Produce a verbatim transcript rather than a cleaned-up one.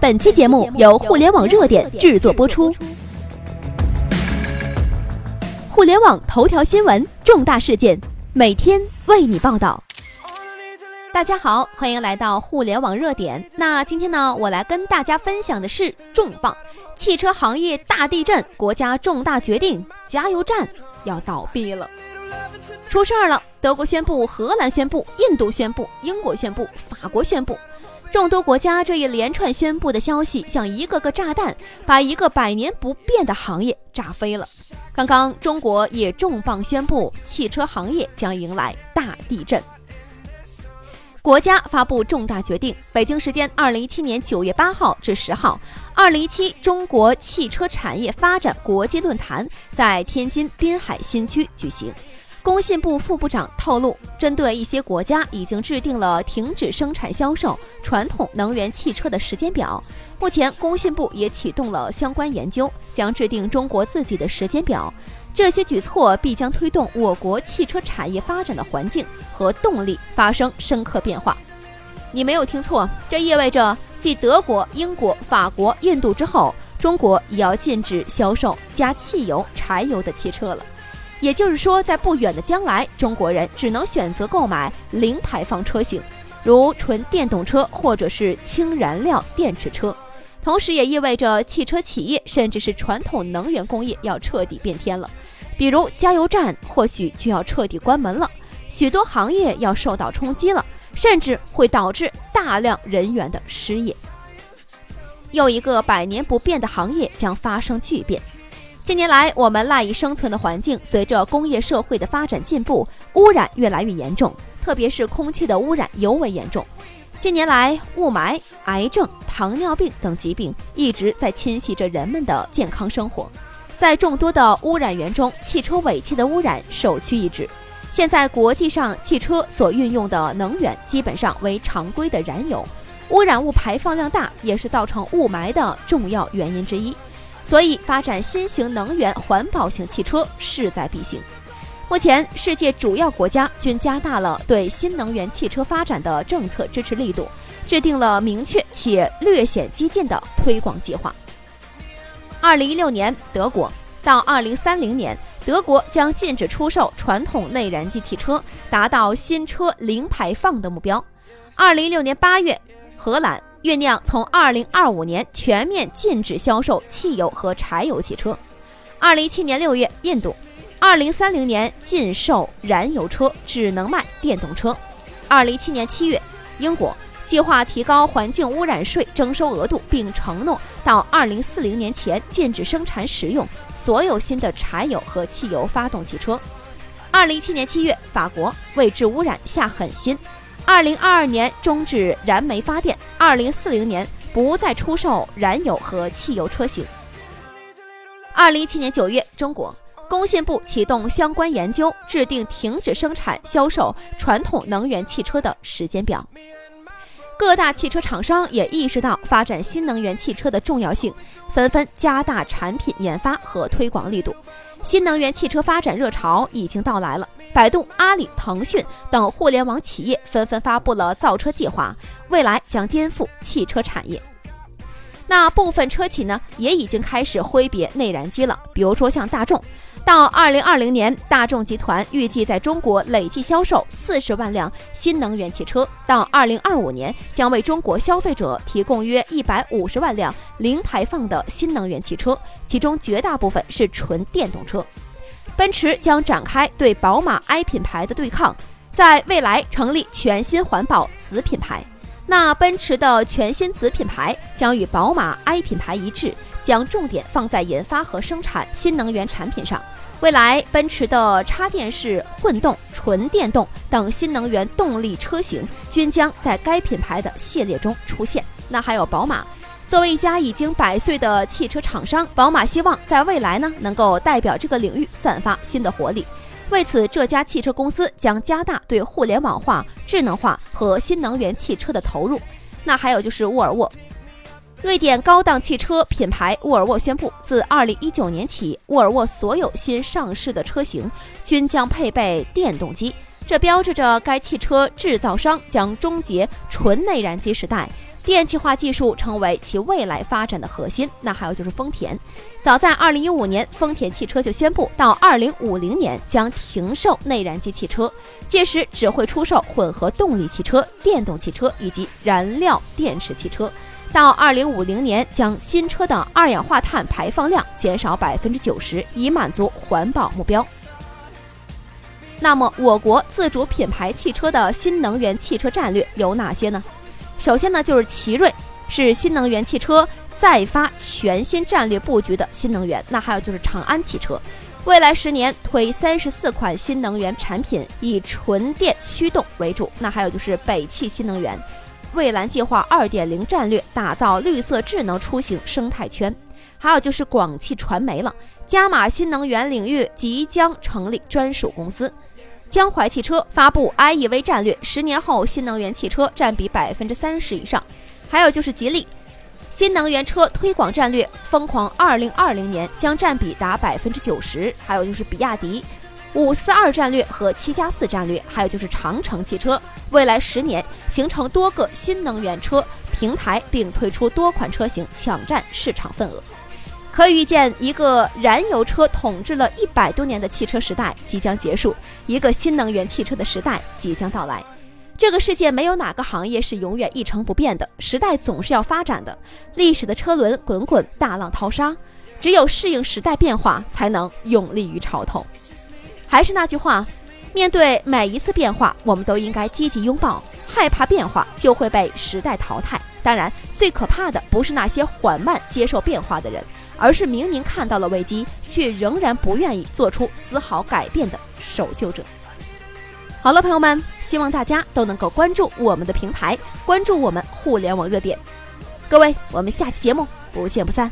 本期节目由互联网热点制作播出。互联网头条新闻，重大事件，每天为你报道。大家好，欢迎来到互联网热点。那今天呢，我来跟大家分享的是重磅：汽车行业大地震，国家重大决定，加油站要倒闭了。出事儿了！德国宣布，荷兰宣布，印度宣布，英国宣布，法国宣布。众多国家这一连串宣布的消息，像一个个炸弹，把一个百年不变的行业炸飞了。刚刚，中国也重磅宣布，汽车行业将迎来大地震。国家发布重大决定，北京时间二零一七年九月八号至十号，二零一七中国汽车产业发展国际论坛在天津滨海新区举行。工信部副部长透露，针对一些国家已经制定了停止生产销售传统能源汽车的时间表。目前，工信部也启动了相关研究，将制定中国自己的时间表。这些举措必将推动我国汽车产业发展的环境和动力发生深刻变化。你没有听错，这意味着继德国、英国、法国、印度之后，中国也要禁止销售加汽油、柴油的汽车了。也就是说，在不远的将来，中国人只能选择购买零排放车型，如纯电动车或者是氢燃料电池车。同时也意味着汽车企业甚至是传统能源工业要彻底变天了，比如加油站或许就要彻底关门了，许多行业要受到冲击了，甚至会导致大量人员的失业。又一个百年不变的行业将发生巨变。近年来，我们赖以生存的环境随着工业社会的发展进步，污染越来越严重，特别是空气的污染尤为严重。近年来，雾霾、癌症、糖尿病等疾病一直在侵袭着人们的健康生活。在众多的污染源中，汽车尾气的污染首屈一指。现在国际上，汽车所运用的能源基本上为常规的燃油，污染物排放量大也是造成雾霾的重要原因之一。所以，发展新型能源环保型汽车势在必行。目前，世界主要国家均加大了对新能源汽车发展的政策支持力度，制定了明确且略显激进的推广计划。二零一六年，德国到二零三零年，德国将禁止出售传统内燃机汽车，达到新车零排放的目标。二零一六年八月，荷兰酝酿从二零二五年全面禁止销售汽油和柴油汽车。二零一七年六月，印度二零三零年禁售燃油车，只能卖电动车。二零一七年七月，英国计划提高环境污染税征收额度，并承诺到二零四零年前禁止生产使用所有新的柴油和汽油发动汽车。二零一七年七月，法国为治污染下狠心，二零二二年终止燃煤发电，二零四零年不再出售燃油和汽油车型。二零一七年九月，中国工信部启动相关研究，制定停止生产销售传统能源汽车的时间表。各大汽车厂商也意识到发展新能源汽车的重要性，纷纷加大产品研发和推广力度。新能源汽车发展热潮已经到来了，百度、阿里、腾讯等互联网企业纷纷发布了造车计划，未来将颠覆汽车产业。那部分车企呢，也已经开始挥别内燃机了，比如说像大众，到二零二零年，大众集团预计在中国累计销售四十万辆新能源汽车，到二零二五年将为中国消费者提供约一百五十万辆零排放的新能源汽车，其中绝大部分是纯电动车。奔驰将展开对宝马 i 品牌的对抗，在未来成立全新环保子品牌。那奔驰的全新子品牌将与宝马 i 品牌一致，将重点放在研发和生产新能源产品上。未来，奔驰的插电式、混动、纯电动等新能源动力车型均将在该品牌的系列中出现。那还有宝马，作为一家已经百岁的汽车厂商，宝马希望在未来呢，能够代表这个领域散发新的活力。为此，这家汽车公司将加大对互联网化、智能化和新能源汽车的投入。那还有就是沃尔沃，瑞典高档汽车品牌沃尔沃宣布，自二零一九年起，沃尔沃所有新上市的车型均将配备电动机，这标志着该汽车制造商将终结纯内燃机时代，电气化技术成为其未来发展的核心。那还有就是丰田，早在二零一五年，丰田汽车就宣布，到二零五零年将停售内燃机汽车，届时只会出售混合动力汽车、电动汽车以及燃料电池汽车。到二零五零年，将新车的二氧化碳排放量减少百分之九十，以满足环保目标。那么，我国自主品牌汽车的新能源汽车战略有哪些呢？首先呢，就是奇瑞是新能源汽车再发全新战略布局的新能源。那还有就是长安汽车，未来十年推三十四款新能源产品，以纯电驱动为主。那还有就是北汽新能源，蔚蓝计划二点零战略打造绿色智能出行生态圈。还有就是广汽传媒了，加码新能源领域，即将成立专属公司。江淮汽车发布 I E V 战略，十年后新能源汽车占比百分之三十以上。还有就是吉利新能源车推广战略疯狂，二零二零年将占比达百分之九十。还有就是比亚迪五四二战略和七加四战略，还有就是长城汽车，未来十年形成多个新能源车平台，并推出多款车型抢占市场份额。可以预见，一个燃油车统治了一百多年的汽车时代即将结束，一个新能源汽车的时代即将到来。这个世界没有哪个行业是永远一成不变的，时代总是要发展的，历史的车轮滚滚，大浪淘沙，只有适应时代变化，才能永立于潮头。还是那句话，面对每一次变化，我们都应该积极拥抱，害怕变化就会被时代淘汰。当然，最可怕的不是那些缓慢接受变化的人，而是明明看到了危机，却仍然不愿意做出丝毫改变的守旧者。好了，朋友们，希望大家都能够关注我们的平台，关注我们互联网热点。各位，我们下期节目不见不散。